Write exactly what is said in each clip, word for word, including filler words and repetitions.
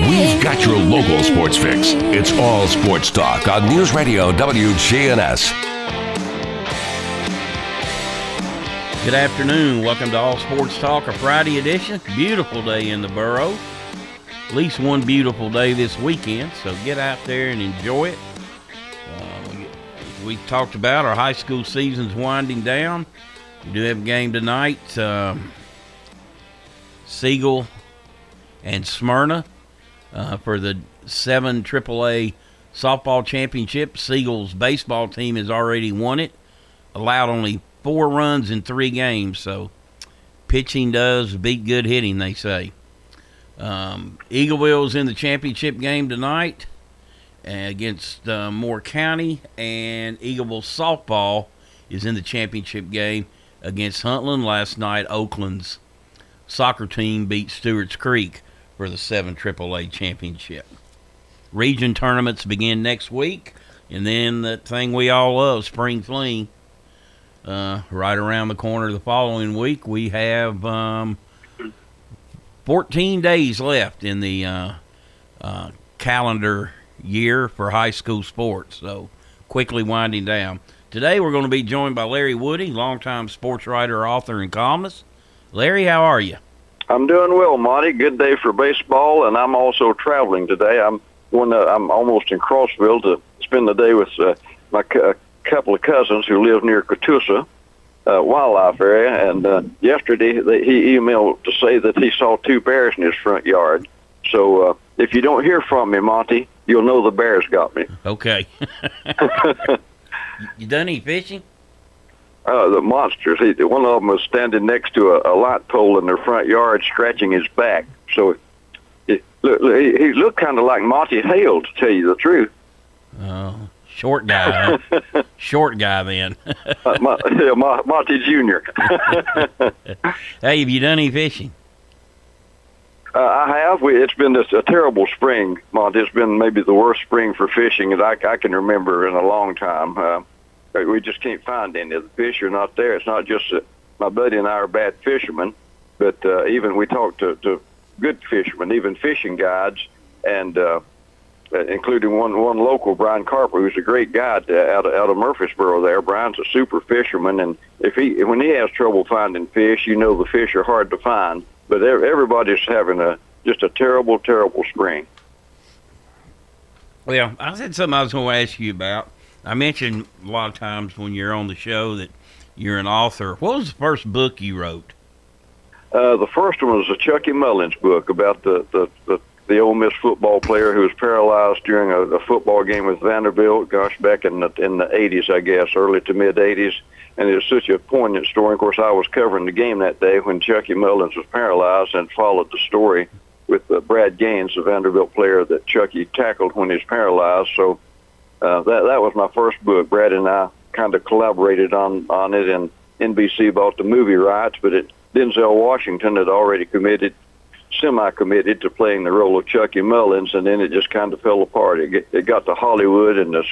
We've got your local sports fix. It's all sports talk on News Radio W G N S. Good afternoon. Welcome to All Sports Talk, a Friday edition. Beautiful day in the borough. At least one beautiful day this weekend, so get out there and enjoy it. Uh, we, we talked about our high school season's winding down. We do have a game tonight. Uh, Siegel and Smyrna uh, for the seven triple A softball championship. Siegel's baseball team has already won it, allowed only four runs in three games, so pitching does beat good hitting, they say. Um, Eagleville's in the championship game tonight against uh, Moore County, and Eagleville softball is in the championship game against Huntland. Last night, Oakland's soccer team beat Stewart's Creek for the seven triple A championship. Region tournaments begin next week, and then the thing we all love, spring fling, uh, right around the corner the following week. We have... Um, fourteen days left in the uh, uh, calendar year for high school sports, so quickly winding down. Today we're going to be joined by Larry Woody, longtime sports writer, author, and columnist. Larry, how are you? I'm doing well, Monty. Good day for baseball, and I'm also traveling today. I'm going to, I'm almost in Crossville to spend the day with uh, my cu- a couple of cousins who live near Catoosa. Uh, wildlife area, and uh, yesterday they, he emailed to say that he saw two bears in his front yard. So uh, if you don't hear from me, Monty, you'll know the bears got me. Okay. You done any fishing? Uh, the monsters. He, one of them was standing next to a, a light pole in their front yard, scratching his back. So it, look, he, he looked kind of like Monty Hale, to tell you the truth. Oh. Uh. Short guy, huh? Short guy, then. uh, my, yeah, my, Monty Junior Hey, have you done any fishing? Uh, I have. We, it's been this, a terrible spring, Monty. It's been maybe the worst spring for fishing that I, I can remember in a long time. Uh, we just can't find any. The fish are not there. It's not just uh, my buddy and I are bad fishermen, but uh, even we talk to, to good fishermen, even fishing guides, and uh, Uh, including one, one local, Brian Carper, who's a great guy uh, out of, out of Murfreesboro there. Brian's a super fisherman, and if he when he has trouble finding fish, you know the fish are hard to find. But everybody's having a just a terrible, terrible spring. Well, I said something I was going to ask you about. I mentioned a lot of times when you're on the show that you're an author. What was the first book you wrote? Uh, the first one was a Chucky Mullins book about the the, the the Ole Miss football player who was paralyzed during a, a football game with Vanderbilt, gosh, back in the, in the eighties, I guess, early to mid-eighties. And it was such a poignant story. Of course, I was covering the game that day when Chucky Mullins was paralyzed and followed the story with uh, Brad Gaines, the Vanderbilt player that Chucky tackled when he was paralyzed. So uh, that that was my first book. Brad and I kind of collaborated on, on it, and N B C bought the movie rights, but it, Denzel Washington had already committed semi-committed to playing the role of Chucky Mullins, and then it just kind of fell apart. It, get, it got to Hollywood, and the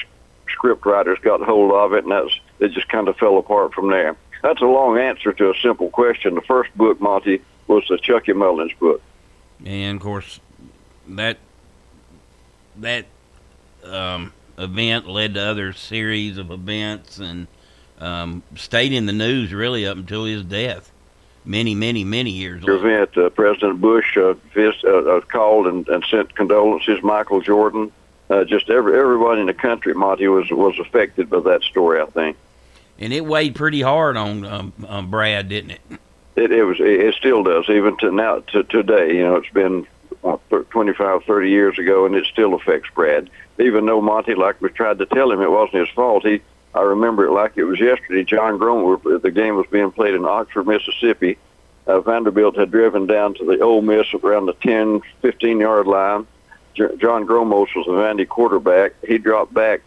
script writers got hold of it, and that's, it just kind of fell apart from there. That's a long answer to a simple question. The first book, Monty, was the Chucky Mullins book. And, of course, that that um, event led to other series of events and um, stayed in the news, really, up until his death. many, many, many years later. Event, uh, President Bush uh, vis- uh, uh, called and, and sent condolences. Michael Jordan, uh, just every everyone in the country, Monty, was was affected by that story, I think. And it weighed pretty hard on um, um, Brad, didn't it? It, it was. It still does, even to now, to today. You know, it's been twenty-five, thirty years ago, and it still affects Brad. Even though, Monty, like we tried to tell him, it wasn't his fault. He, I remember it like it was yesterday. John Gromos, the game was being played in Oxford, Mississippi. Uh, Vanderbilt had driven down to the Ole Miss around the ten, fifteen-yard line. J- John Gromos was the Vandy quarterback. He dropped back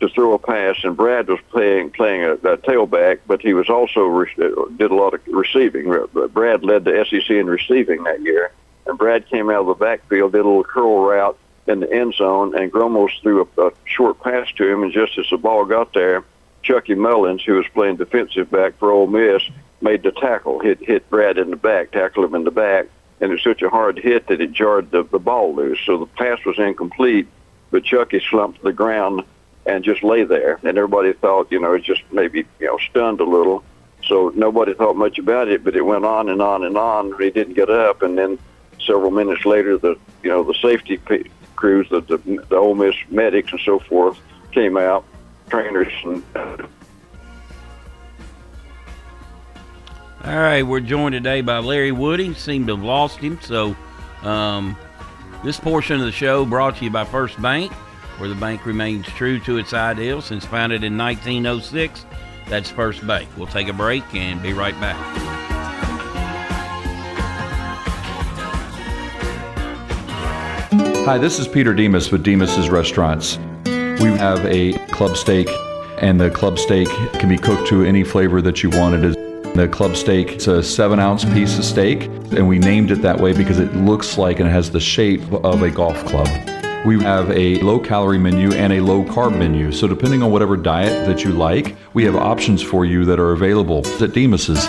to throw a pass, and Brad was playing playing a, a tailback, but he was also re- did a lot of receiving. Brad led the S E C in receiving that year, and Brad came out of the backfield, did a little curl route in the end zone, and Gromos threw a, a short pass to him, and just as the ball got there, Chucky Mullins, who was playing defensive back for Ole Miss, made the tackle, hit hit Brad in the back, tackled him in the back, and it was such a hard hit that it jarred the, the ball loose, so the pass was incomplete, but Chucky slumped to the ground and just lay there, and everybody thought, you know, it's just maybe, you know, stunned a little, so nobody thought much about it, but it went on and on and on. He didn't get up, and then several minutes later, the you know the safety p- crews, the, the the Ole Miss medics and so forth came out, trainers. And all right, we're joined today by Larry Woody. Seemed to have lost him, so um, this portion of the show brought to you by First Bank, where the bank remains true to its ideals since founded in nineteen oh six. That's First Bank. We'll take a break and be right back. Hi, this is Peter Demas with Demas's Restaurants. We have a club steak, and the club steak can be cooked to any flavor that you wanted. The club steak is a seven-ounce piece of steak, and we named it that way because it looks like and has the shape of a golf club. We have a low-calorie menu and a low-carb menu, so depending on whatever diet that you like, we have options for you that are available at Demas's.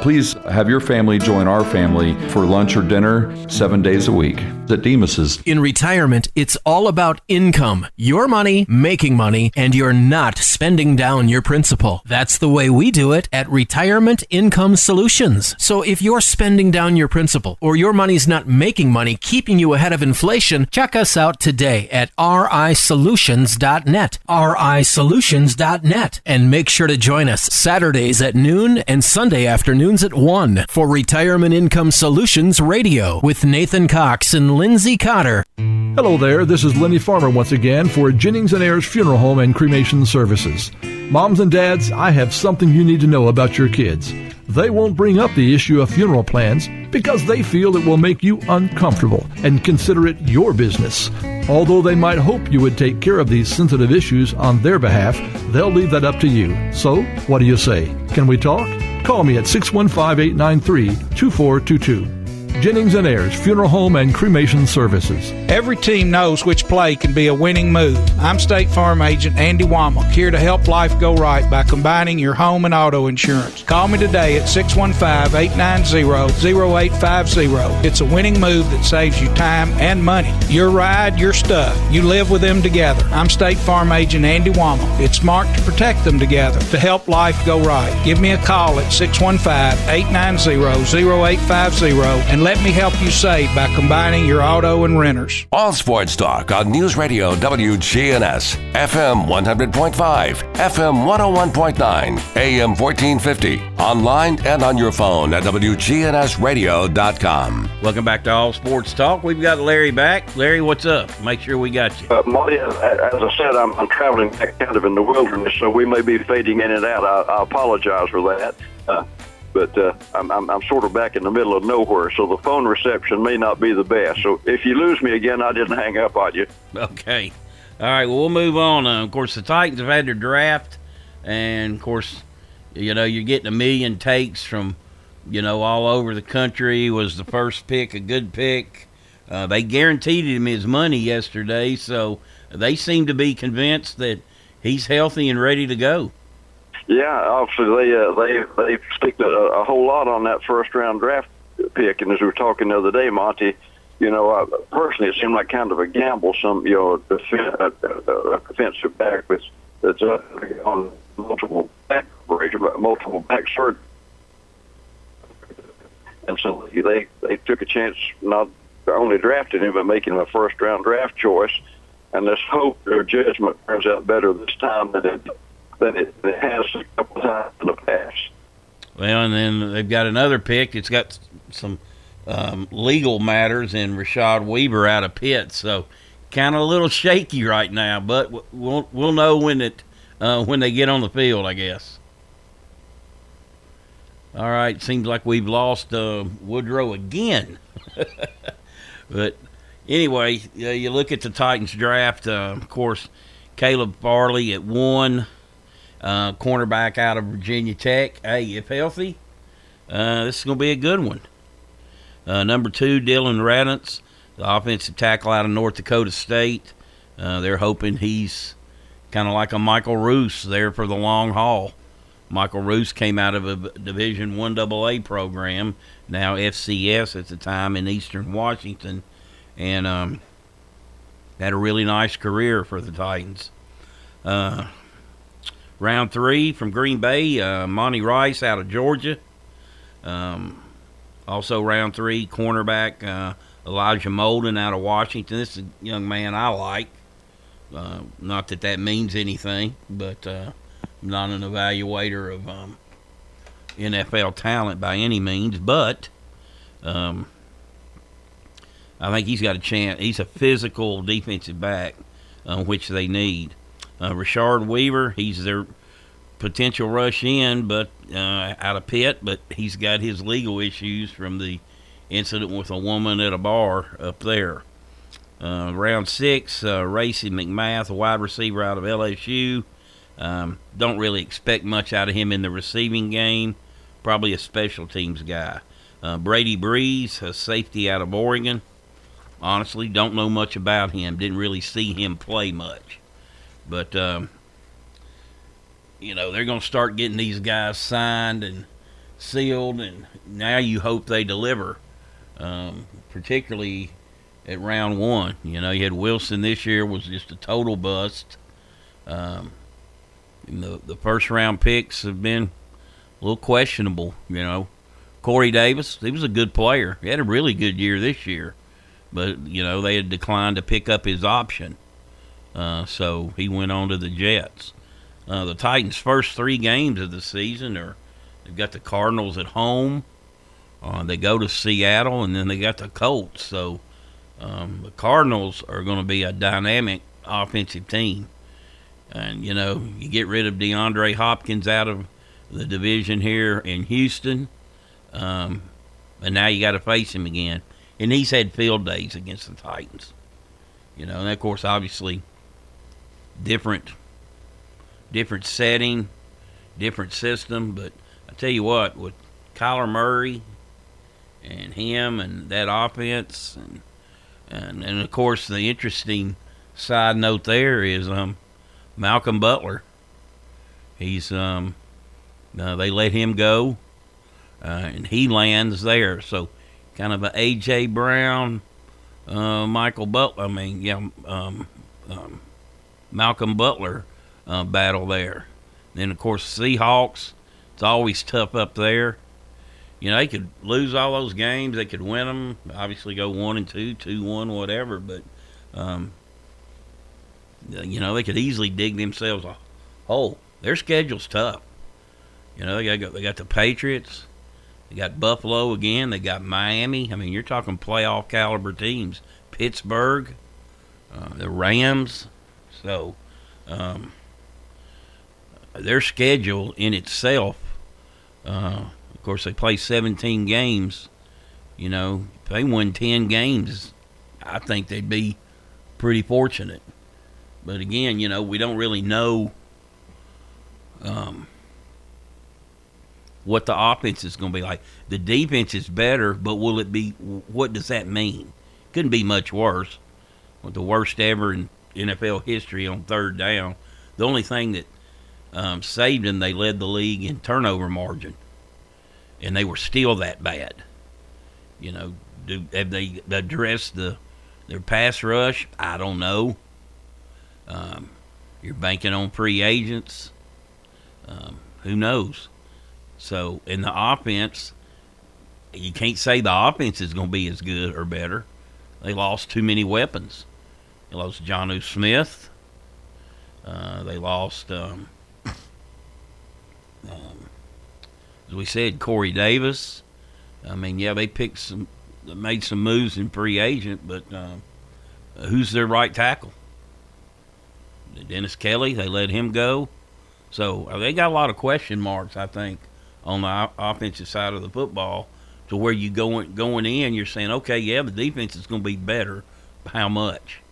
Please have your family join our family for lunch or dinner seven days a week at Demas's. In retirement, it's all about income. Your money, making money, and you're not spending down your principal. That's the way we do it at Retirement Income Solutions. So if you're spending down your principal or your money's not making money, keeping you ahead of inflation, check us out today at R I Solutions dot net, R I Solutions dot net, and make sure to join us Saturdays at noon and Sunday afternoon at one for Retirement Income Solutions Radio with Nathan Cox and Lindsay Cotter. Hello there, this is Lenny Farmer once again for Jennings and Ayers Funeral Home and Cremation Services. Moms and dads, I have something you need to know about your kids. They won't bring up the issue of funeral plans because they feel it will make you uncomfortable and consider it your business. Although they might hope you would take care of these sensitive issues on their behalf, they'll leave that up to you. So, what do you say? Can we talk? Call me at six one five, eight nine three, two four two two. Jennings and Ayers Funeral Home and Cremation Services. Every team knows which play can be a winning move. I'm State Farm Agent Andy Womack, here to help life go right by combining your home and auto insurance. Call me today at six one five, eight nine zero, zero eight five zero. It's a winning move that saves you time and money. Your ride, your stuff. You live with them together. I'm State Farm Agent Andy Womack. It's smart to protect them together, to help life go right. Give me a call at six one five, eight nine zero, zero eight five zero and let me help you save by combining your auto and renters. All Sports Talk on News Radio W G N S, F M one hundred point five, F M one oh one point nine, A M fourteen fifty, online and on your phone at W G N S radio dot com. Welcome back to All Sports Talk. We've got Larry back. Larry, what's up? Make sure we got you. Uh, Marty, as I said, I'm, I'm traveling back kind of in the wilderness, so we may be fading in and out. I, I apologize for that. Uh, But uh, I'm, I'm, I'm sort of back in the middle of nowhere, so the phone reception may not be the best. So if you lose me again, I didn't hang up on you. Okay. All right, well, we'll move on. Uh, of course, the Titans have had their draft, and, of course, you know, you're getting a million takes from, you know, all over the country. Was the first pick a good pick? Uh, they guaranteed him his money yesterday, so they seem to be convinced that he's healthy and ready to go. Yeah, obviously they uh, they they stick a, a whole lot on that first round draft pick, and as we were talking the other day, Monty, you know, I, personally it seemed like kind of a gamble. Some you know a defensive back with that's uh, on multiple back operation, multiple back surgery. And so they, they took a chance not only drafting him, but making him a first-round draft choice. And let's hope their judgment turns out better this time than it, than it, it has a couple times in the past. Well, and then they've got another pick. It's got some um, legal matters in Rashard Weaver out of Pitt, so kind of a little shaky right now. But we'll we'll know when it uh, when they get on the field, I guess. All right, seems like we've lost uh, Woodrow again. But anyway, uh, you look at the Titans draft. Uh, of course, Caleb Farley at one. Uh, cornerback out of Virginia Tech. Hey, if healthy, uh, this is going to be a good one. Uh, number two, Dylan Radunz, the offensive tackle out of North Dakota State. Uh, they're hoping he's kind of like a Michael Roos there for the long haul. Michael Roos came out of a Division one double A program, now F C S at the time in Eastern Washington, and um, had a really nice career for the Titans. Uh Round three from Green Bay, uh, Monty Rice out of Georgia. Um, also round three, cornerback uh, Elijah Molden out of Washington. This is a young man I like. Uh, not that that means anything, but uh, I'm not an evaluator of um, N F L talent by any means. But um, I think he's got a chance. He's a physical defensive back, uh, which they need. Uh, Rashard Weaver, he's their potential rush in, but uh, out of Pitt, but he's got his legal issues from the incident with a woman at a bar up there. Uh, round six, uh, Racy McMath, a wide receiver out of L S U. Um, don't really expect much out of him in the receiving game. Probably a special teams guy. Uh, Brady Breeze, a safety out of Oregon. Honestly, don't know much about him. Didn't really see him play much. But, um, you know, they're going to start getting these guys signed and sealed, and now you hope they deliver, um, particularly at round one. You know, you had Wilson this year was just a total bust. Um, the, the first-round picks have been a little questionable, you know. Corey Davis, he was a good player. He had a really good year this year. But, you know, they had declined to pick up his option. Uh, so he went on to the Jets. Uh, the Titans' first three games of the season are they've got the Cardinals at home. Uh, they go to Seattle, and then they got the Colts. So um, the Cardinals are going to be a dynamic offensive team. And, you know, you get rid of DeAndre Hopkins out of the division here in Houston, um, and now you got to face him again. And he's had field days against the Titans. You know, and, of course, obviously – Different, different setting, different system. But I tell you what, with Kyler Murray and him and that offense, and and, and of course the interesting side note there is um, Malcolm Butler. He's um, uh, they let him go, uh, and he lands there. So kind of an A J. Brown, uh, Michael Butler. I mean, yeah. Um, um, Malcolm Butler uh, battle there. Then, of course, Seahawks, it's always tough up there. You know, they could lose all those games. They could win them, obviously go one and two, two one, whatever. But, um, you know, they could easily dig themselves a hole. Their schedule's tough. You know, they got, they got the Patriots. They got Buffalo again. They got Miami. I mean, you're talking playoff caliber teams. Pittsburgh, uh, the Rams. So, um, their schedule in itself, uh, of course, they play seventeen games. You know, if they won ten games, I think they'd be pretty fortunate. But again, you know, we don't really know um, what the offense is going to be like. The defense is better, but will it be? What does that mean? Couldn't be much worse. With the worst ever in N F L history on third down. The only thing that um, saved them, they led the league in turnover margin, and they were still that bad. You know, do, have they addressed the their pass rush? I don't know. Um, you're banking on free agents. Um, who knows? So in the offense, you can't say the offense is going to be as good or better. They lost too many weapons. They lost Jonnu Smith. Uh, they lost, um, um, as we said, Corey Davis. I mean, yeah, they picked some, they made some moves in free agent, but uh, who's their right tackle? Dennis Kelly, they let him go. So they got a lot of question marks, I think, on the offensive side of the football, to where you going going in, you're saying, okay, yeah, the defense is going to be better. How much?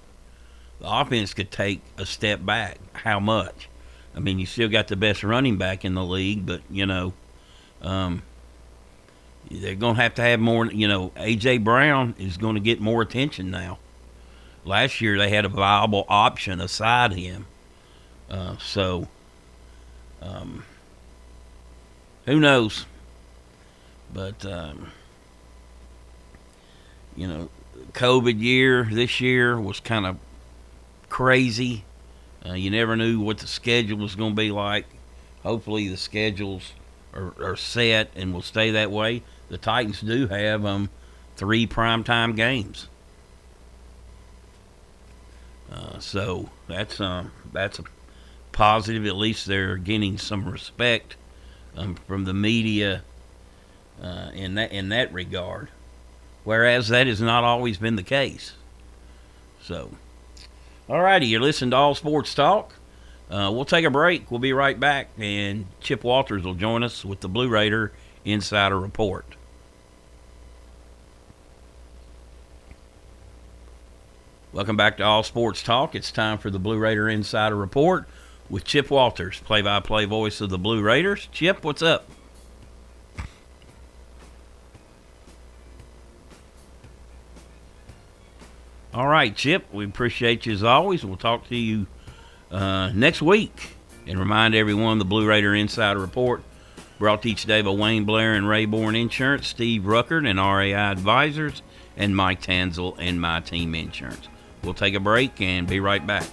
The offense could take a step back. How much? I mean, you still got the best running back in the league, but, you know, um, they're going to have to have more, you know, A J. Brown is going to get more attention now. Last year they had a viable option aside him. Uh, so, um, who knows? But, um, you know, COVID year this year was kind of crazy. Uh, you never knew what the schedule was going to be like. Hopefully the schedules are, are set and will stay that way. The Titans do have um, three primetime games. Uh, so that's um that's a positive. At least they're getting some respect um, from the media uh, in that in that regard. Whereas that has not always been the case. So, alrighty, you're listening to All Sports Talk. Uh, we'll take a break. We'll be right back, and Chip Walters will join us with the Blue Raider Insider Report. Welcome back to All Sports Talk. It's time for the Blue Raider Insider Report with Chip Walters, play-by-play voice of the Blue Raiders. Chip, what's up? All right, Chip, we appreciate you as always. We'll talk to you uh, next week. And remind everyone, the Blue Raider Insider Report brought to you today by Wayne Blair and Rayborn Insurance, Steve Ruckert and R A I Advisors, and Mike Tanzel and My Team Insurance. We'll take a break and be right back.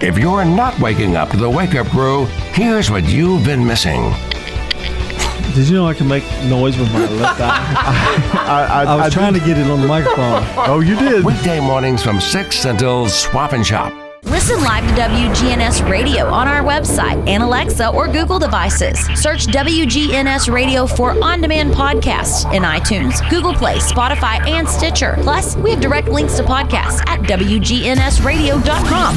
If you're not waking up to the Wake Up Crew, here's what you've been missing. Did you know I can make noise with my left eye? I, I, I, I was I trying did. to get it on the microphone. Oh, you did? Weekday mornings from six until Swap and Shop. Listen live to W G N S Radio on our website and Alexa or Google devices. Search W G N S Radio for on-demand podcasts in iTunes, Google Play, Spotify, and Stitcher. Plus, we have direct links to podcasts at W G N S radio dot com.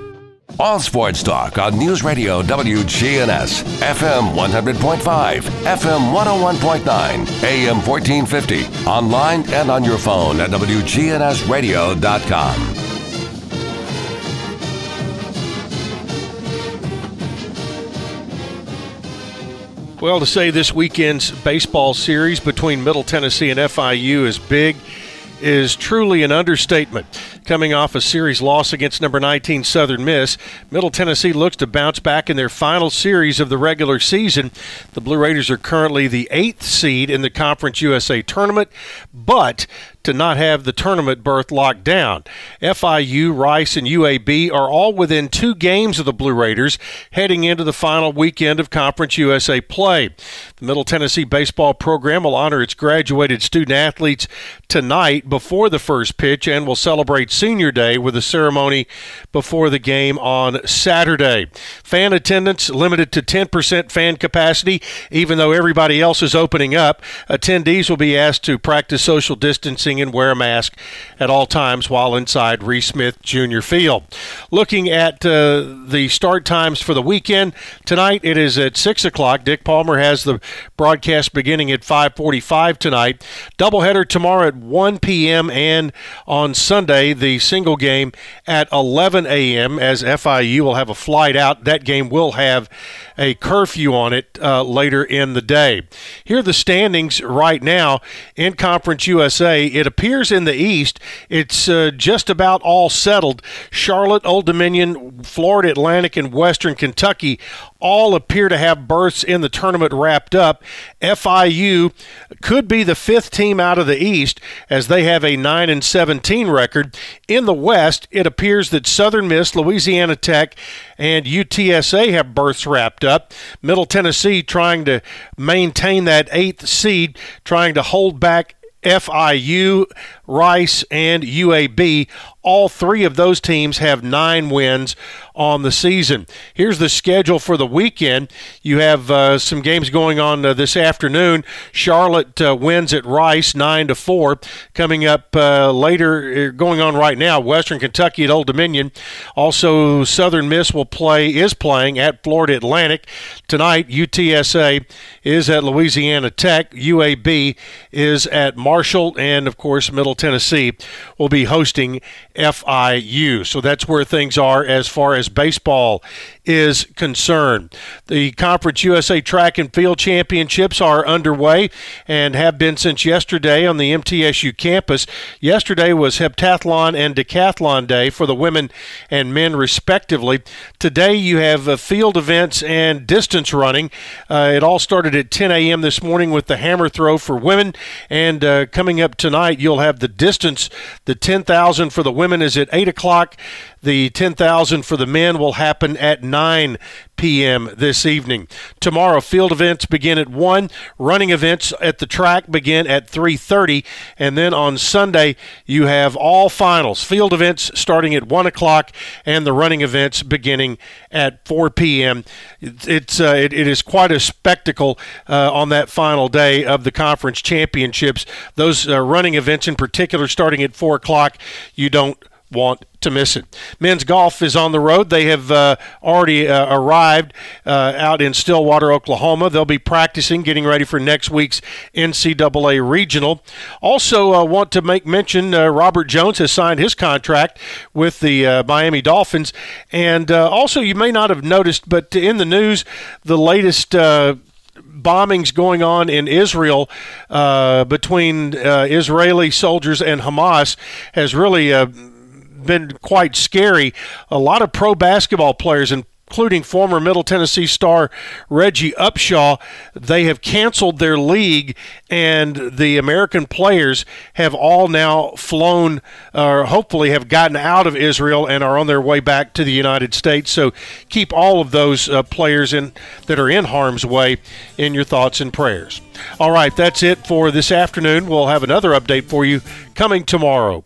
All Sports Talk on News Radio W G N S, F M one hundred point five, F M one oh one point nine, A M fourteen fifty, online and on your phone at W G N S radio dot com. Well, to say this weekend's baseball series between Middle Tennessee and F I U is big is truly an understatement. Coming off a series loss against number nineteen Southern Miss, Middle Tennessee looks to bounce back in their final series of the regular season. The Blue Raiders are currently the eighth seed in the Conference U S A tournament, but to not have the tournament berth locked down. F I U, Rice, and U A B are all within two games of the Blue Raiders heading into the final weekend of Conference U S A play. The Middle Tennessee baseball program will honor its graduated student-athletes tonight before the first pitch and will celebrate Senior Day with a ceremony before the game on Saturday. Fan attendance limited to ten percent fan capacity, even though everybody else is opening up. Attendees will be asked to practice social distancing and wear a mask at all times while inside Reese Smith Junior Field. Looking at uh, the start times for the weekend, tonight it is at six o'clock. Dick Palmer has the broadcast beginning at five forty-five tonight. Doubleheader tomorrow at one p.m. and on Sunday the single game at eleven a.m. as F I U will have a flight out. That game will have a curfew on it uh, later in the day. Here are the standings right now in Conference U S A. It appears in the East, it's uh, just about all settled. Charlotte, Old Dominion, Florida Atlantic, and Western Kentucky all appear to have berths in the tournament wrapped up. F I U could be the fifth team out of the East as they have a nine and seventeen record. In the West, it appears that Southern Miss, Louisiana Tech, and U T S A have berths wrapped up. Middle Tennessee trying to maintain that eighth seed, trying to hold back F I U, Rice, and U A B. All three of those teams have nine wins on the season. Here's the schedule for the weekend. You have uh, some games going on uh, this afternoon. Charlotte uh, wins at Rice nine to four. Coming up uh, later, going on right now, Western Kentucky at Old Dominion. Also, Southern Miss will play, is playing at Florida Atlantic. Tonight, U T S A is at Louisiana Tech. U A B is at Marshall. And, of course, Middle Tennessee will be hosting F I U. So that's where things are as far as baseball is concerned. The Conference U S A Track and Field Championships are underway and have been since yesterday on the M T S U campus. Yesterday was heptathlon and decathlon day for the women and men respectively. Today you have uh, field events and distance running. Uh, it all started at ten a.m. this morning with the hammer throw for women, and uh, coming up tonight you'll have the distance. The ten thousand for the women is at eight o'clock. The ten thousand for the men will happen at nine p.m. this evening. Tomorrow, field events begin at one. Running events at the track begin at three thirty. And then on Sunday, you have all finals. Field events starting at one o'clock and the running events beginning at four p.m. It's, uh, it, it is quite a spectacle uh, on that final day of the conference championships. Those uh, running events in particular starting at four o'clock, you don't want to miss it. Men's golf is on the road. They have uh, already uh, arrived uh, out in Stillwater, Oklahoma. They'll be practicing, getting ready for next week's N C double A regional. Also uh, want to make mention uh, Robert Jones has signed his contract with the uh, Miami Dolphins. And uh, also you may not have noticed, but in the news, the latest uh, bombings going on in Israel uh, between uh, Israeli soldiers and Hamas has really uh, been quite scary. A lot of pro basketball players, including former Middle Tennessee star Reggie Upshaw, they have canceled their league, and the American players have all now flown, or hopefully have gotten out of Israel and are on their way back to the United States. So keep all of those uh, players in that are in harm's way in your thoughts and prayers. All right, that's it for this afternoon. We'll have another update for you coming tomorrow.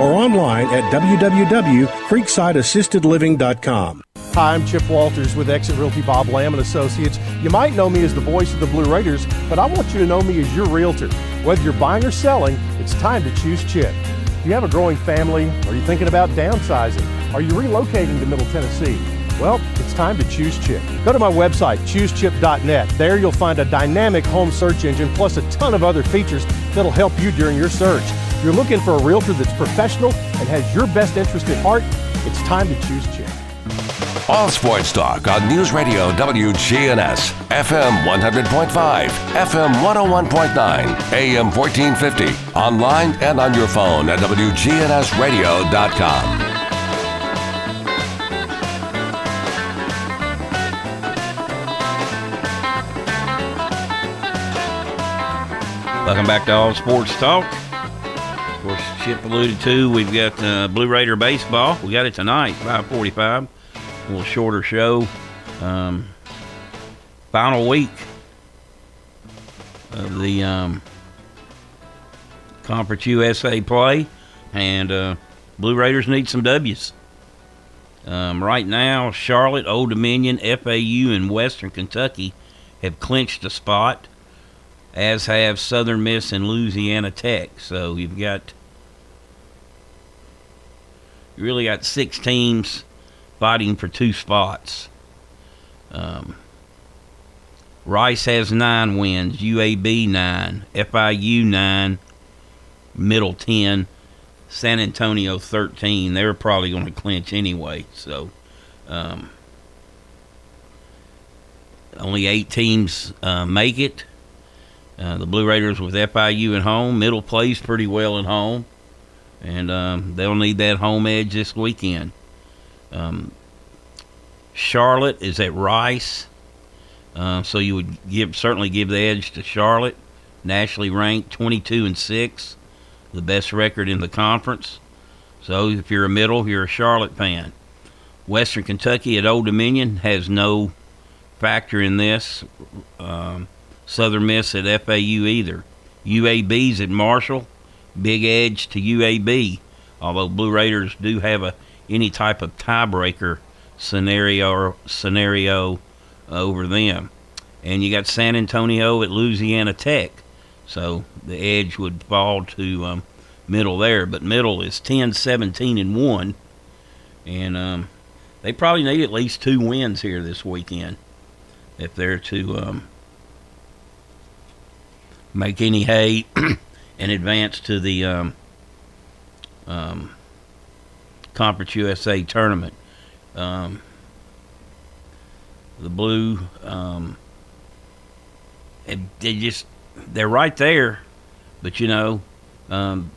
or online at w w w dot creekside assisted living dot com. Hi, I'm Chip Walters with Exit Realty Bob Lamb and Associates. You might know me as the voice of the Blue Raiders, but I want you to know me as your realtor. Whether you're buying or selling, it's time to choose Chip. Do you have a growing family? Are you thinking about downsizing? Are you relocating to Middle Tennessee? Well, it's time to choose Chip. Go to my website, choose chip dot net. There you'll find a dynamic home search engine plus a ton of other features that'll help you during your search. If you're looking for a realtor that's professional and has your best interest at heart, it's time to choose Chip. All Sports Talk on News Radio W G N S, F M one hundred point five, F M one oh one point nine, A M fourteen fifty, online and on your phone at w g n s radio dot com. Welcome back to All Sports Talk. Of course, Chip alluded to, we've got uh, Blue Raider baseball. We got it tonight, five forty-five. A little shorter show. Um, final week of the um, Conference U S A play, and uh, Blue Raiders need some W's. Um, right now, Charlotte, Old Dominion, F A U, and Western Kentucky have clinched a spot, as have Southern Miss and Louisiana Tech. So you've got you really got six teams fighting for two spots. Um, Rice has nine wins, U A B nine, F I U nine, Middle ten, San Antonio thirteen. They're probably going to clinch anyway. So um, only eight teams uh, make it. Uh, the Blue Raiders with F I U at home. Middle plays pretty well at home, and um, they'll need that home edge this weekend. Um, Charlotte is at Rice, uh, so you would give certainly give the edge to Charlotte, nationally ranked twenty-two and six, the best record in the conference. So if you're a middle, you're a Charlotte fan. Western Kentucky at Old Dominion has no factor in this. Um, Southern Miss at F A U either. U A B's at Marshall, big edge to U A B, although Blue Raiders do have a any type of tiebreaker scenario scenario over them. And you got San Antonio at Louisiana Tech, so the edge would fall to um, Middle there. But Middle is ten, seventeen, and one, and um, they probably need at least two wins here this weekend if they're to um, make any hay and advance to the um, um, Conference U S A tournament. Um, the Blue, um, it, they just, they're right there. But, you know, um,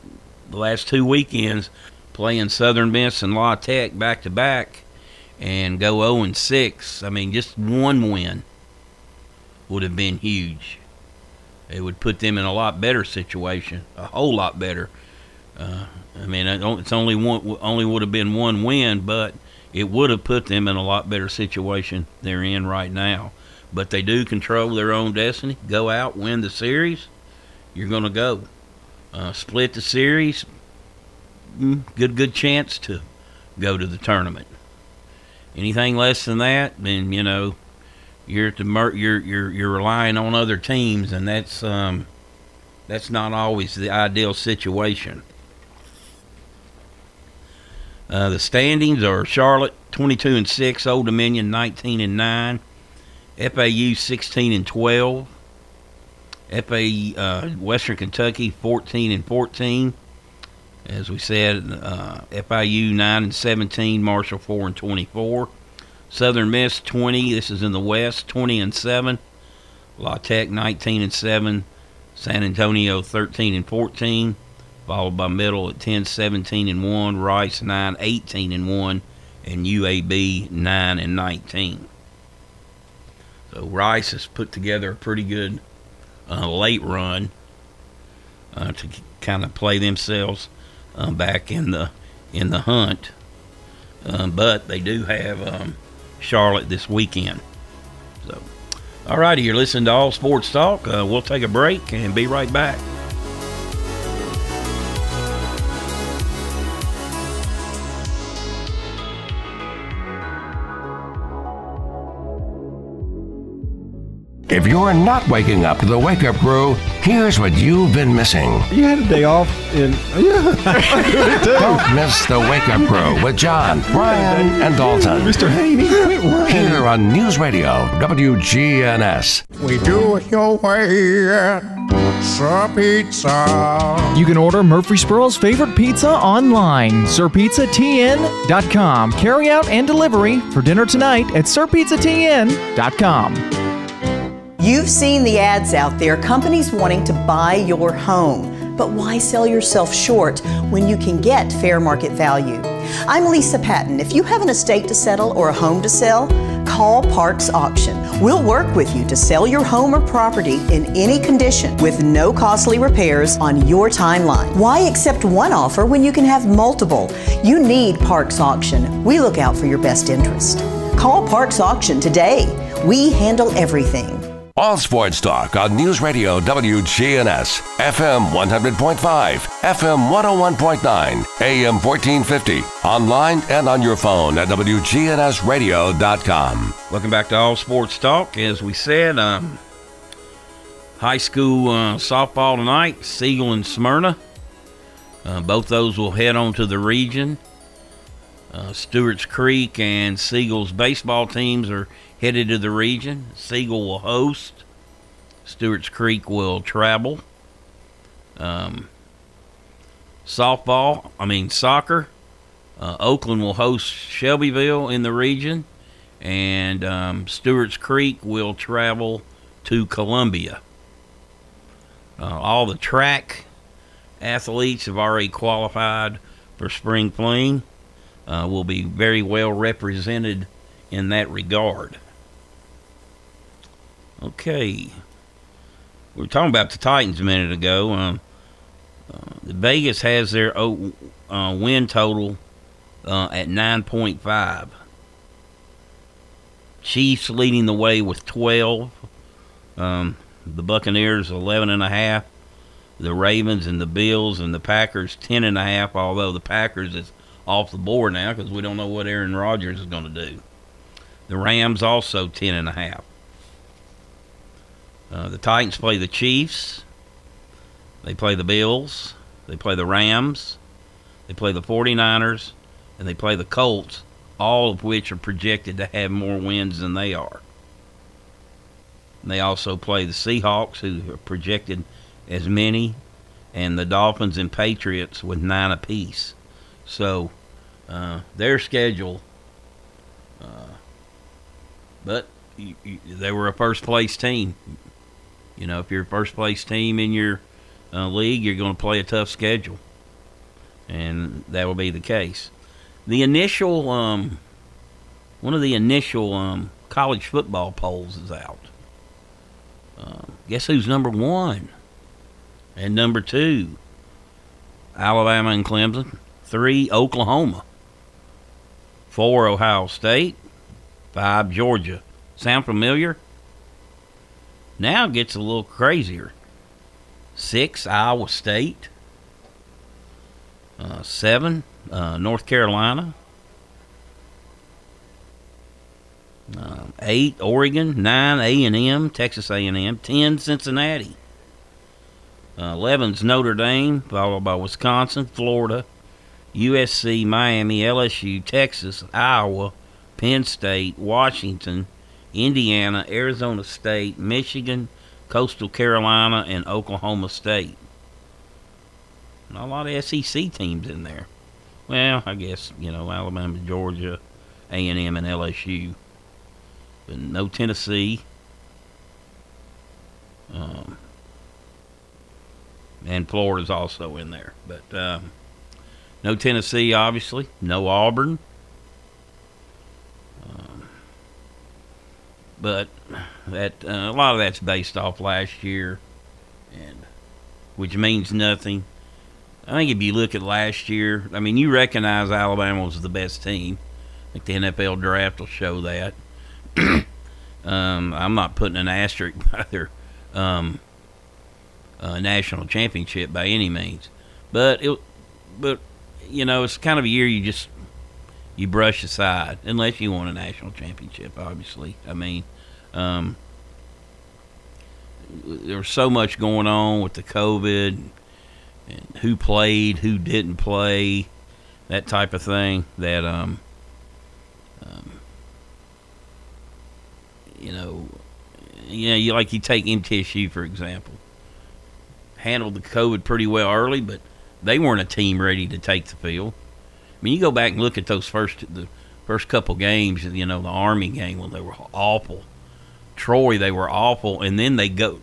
the last two weekends, playing Southern Miss and La Tech back-to-back and go oh and six, I mean, just one win would have been huge. It would put them in a lot better situation, a whole lot better. Uh, I mean, it's only one, only would have been one win, but it would have put them in a lot better situation they're in right now. But they do control their own destiny. Go out, win the series, you're going to go. Uh, split the series, good good chance to go to the tournament. Anything less than that, then you know you're at the mer- you're you're you're relying on other teams, and that's um that's not always the ideal situation. Uh, the standings are Charlotte twenty-two and six, Old Dominion nineteen and nine, F A U sixteen and twelve, F A U uh, Western Kentucky fourteen and fourteen, as we said, uh, F I U nine and seventeen, Marshall four and twenty-four, Southern Miss twenty, this is in the West, twenty and seven, La Tech nineteen and seven, San Antonio thirteen and fourteen, followed by Middle at ten, seventeen and one, Rice nine, eighteen and one, and U A B nine and nineteen. So Rice has put together a pretty good uh, late run uh, to kind of play themselves um, back in the in the hunt. Um, but they do have um, Charlotte this weekend. So, all righty, you're listening to All Sports Talk. Uh, we'll take a break and be right back. If you're not waking up to the wake-up crew, here's what you've been missing. You had a day off in... Yeah. Don't miss the wake-up crew with John, Brian, and Dalton. Mister Haney, quit working. Here on News Radio, W G N S. We do it your way at Sir Pizza. You can order Murphy Spurl's favorite pizza online. Sir Pizza T N dot com. Carry out and delivery for dinner tonight at Sir Pizza T N dot com. You've seen the ads out there, companies wanting to buy your home. But why sell yourself short when you can get fair market value? I'm Lisa Patton. If you have an estate to settle or a home to sell, call Parks Auction. We'll work with you to sell your home or property in any condition with no costly repairs on your timeline. Why accept one offer when you can have multiple? You need Parks Auction. We look out for your best interest. Call Parks Auction today. We handle everything. All Sports Talk on News Radio W G N S, F M one hundred point five, F M one oh one point nine, A M fourteen fifty, online and on your phone at W G N S radio dot com. Welcome back to All Sports Talk. As we said, um, high school uh, softball tonight, Siegel and Smyrna. Uh, both those will head on to the region. Uh, Stewart's Creek and Siegel's baseball teams are headed to the region. Siegel will host. Stewart's Creek will travel. Um, softball, I mean soccer. Uh, Oakland will host Shelbyville in the region. And um, Stewart's Creek will travel to Columbia. Uh, all the track athletes have already qualified for spring fling. Uh, will be very well represented in that regard. Okay. We were talking about the Titans a minute ago. Um, uh, Vegas has their uh, win total uh, at nine point five. Chiefs leading the way with twelve. Um, the Buccaneers eleven point five. The Ravens and the Bills and the Packers ten point five, although the Packers is off the board now because we don't know what Aaron Rodgers is going to do. The Rams also ten and a half. Uh, the Titans play the Chiefs. They play the Bills. They play the Rams. They play the 49ers. And they play the Colts, all of which are projected to have more wins than they are. And they also play the Seahawks, who are projected as many, and the Dolphins and Patriots with nine apiece. So, uh, their schedule... Uh, But they were a first-place team. You know, if you're a first-place team in your uh, league, you're going to play a tough schedule. And that will be the case. The initial, um, one of the initial um, college football polls is out. Um, guess who's number one? And number two, Alabama and Clemson. Three, Oklahoma. Four, Ohio State. Five, Georgia. Sound familiar? Now it gets a little crazier. Six, Iowa State. Uh, seven, uh, North Carolina. Uh, eight, Oregon. Nine, A and M, Texas A and M. Ten, Cincinnati. Uh, Eleven's Notre Dame, followed by Wisconsin, Florida, U S C, Miami, L S U, Texas, Iowa, Penn State, Washington, Indiana, Arizona State, Michigan, Coastal Carolina, and Oklahoma State. Not a lot of S E C teams in there. Well, I guess, you know, Alabama, Georgia, A and M, and L S U. But no Tennessee. Um, and Florida's also in there. But um, no Tennessee, obviously. No Auburn. But that uh, a lot of that's based off last year, and which means nothing. I think if you look at last year, I mean, you recognize Alabama was the best team. I think the N F L draft will show that. um, I'm not putting an asterisk by their um, uh, national championship by any means. But, it, but you know, it's kind of a year you just you brush aside, unless you want a national championship, obviously. I mean, um, there was so much going on with the COVID and, and who played, who didn't play, that type of thing, that, um, um, you know, you know, you, like you take M T S U, for example, handled the COVID pretty well early, but they weren't a team ready to take the field. I mean, you go back and look at those first the first couple games, you know, the Army game when they were awful. Troy, they were awful, and then they go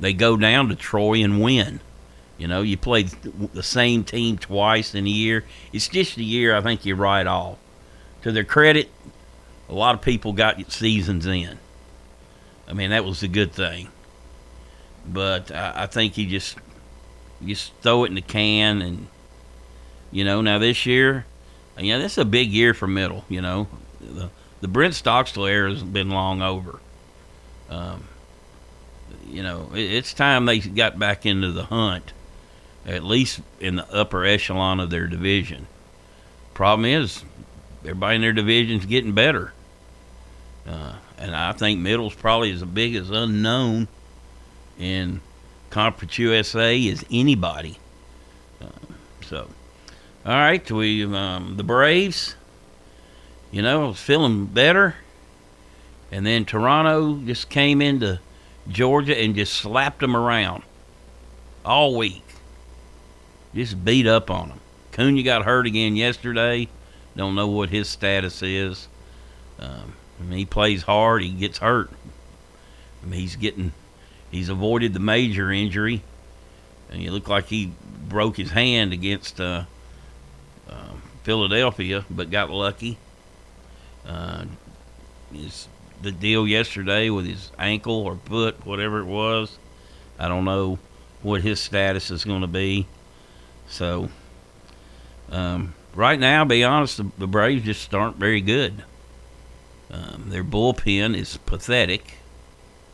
they go down to Troy and win. You know, you played the same team twice in a year. It's just a year I think you write off. To their credit, a lot of people got seasons in. I mean, that was a good thing. But I, I think you just, you just throw it in the can. And, you know, now this year, you know, this is a big year for middle, you know. The, the Brent Stockstill era has been long over. Um, you know, it, it's time they got back into the hunt, at least in the upper echelon of their division. Problem is, everybody in their division's getting better. Uh, and I think middle's probably as big as unknown in Conference U S A as anybody. Uh, so... All right, we um, the Braves, you know, feeling better. And then Toronto just came into Georgia and just slapped them around all week. Just beat up on them. Cunha got hurt again yesterday. Don't know what his status is. Um, I mean, he plays hard. He gets hurt. I mean, he's getting, he's avoided the major injury. And it looked like he broke his hand against... Uh, Philadelphia, but got lucky. Uh, his, the deal yesterday with his ankle or foot, whatever it was, I don't know what his status is going to be. So, um, right now, be honest, the, the Braves just aren't very good. Um, their bullpen is pathetic.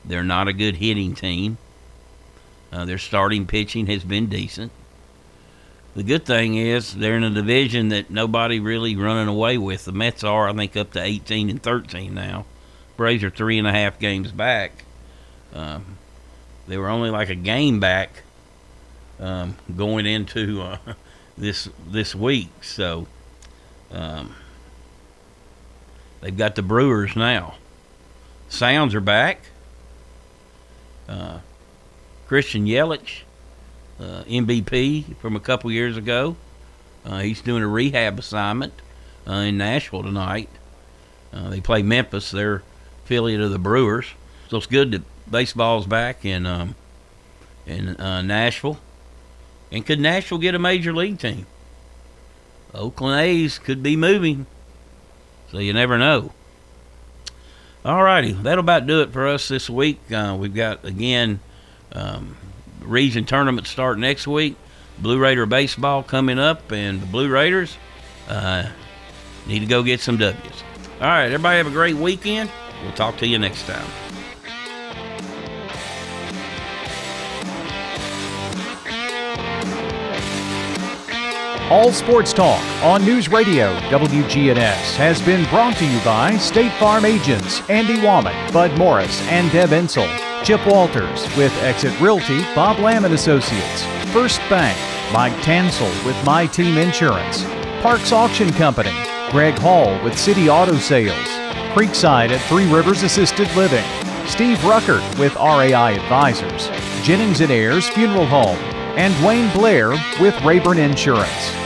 They're not a good hitting team. Uh, their starting pitching has been decent. The good thing is they're in a division that nobody really running away with. The Mets are, I think, up to eighteen and thirteen now. Braves are three and a half games back. Um, they were only like a game back um, going into uh, this this week. So um, they've got the Brewers now. Sounds are back. Uh, Christian Yelich. Uh, M V P from a couple years ago. Uh, he's doing a rehab assignment uh, in Nashville tonight. Uh, they play Memphis, their affiliate of the Brewers. So it's good that baseball's back in um, in uh, Nashville. And could Nashville get a major league team? Oakland A's could be moving, so you never know. All righty, that'll about do it for us this week. Uh, we've got, again, um, region tournament start next week. Blue Raider baseball coming up, and the Blue Raiders uh, need to go get some W's. All right, everybody have a great weekend. We'll talk to you next time. All Sports Talk on News Radio W G N S has been brought to you by State Farm agents Andy Womack, Bud Morris, and Deb Ensel. Chip Walters with Exit Realty, Bob Lamb and Associates, First Bank, Mike Tansel with My Team Insurance, Parks Auction Company, Greg Hall with City Auto Sales, Creekside at Three Rivers Assisted Living, Steve Ruckert with R A I Advisors, Jennings and Ayers Funeral Home, and Wayne Blair with Rayburn Insurance.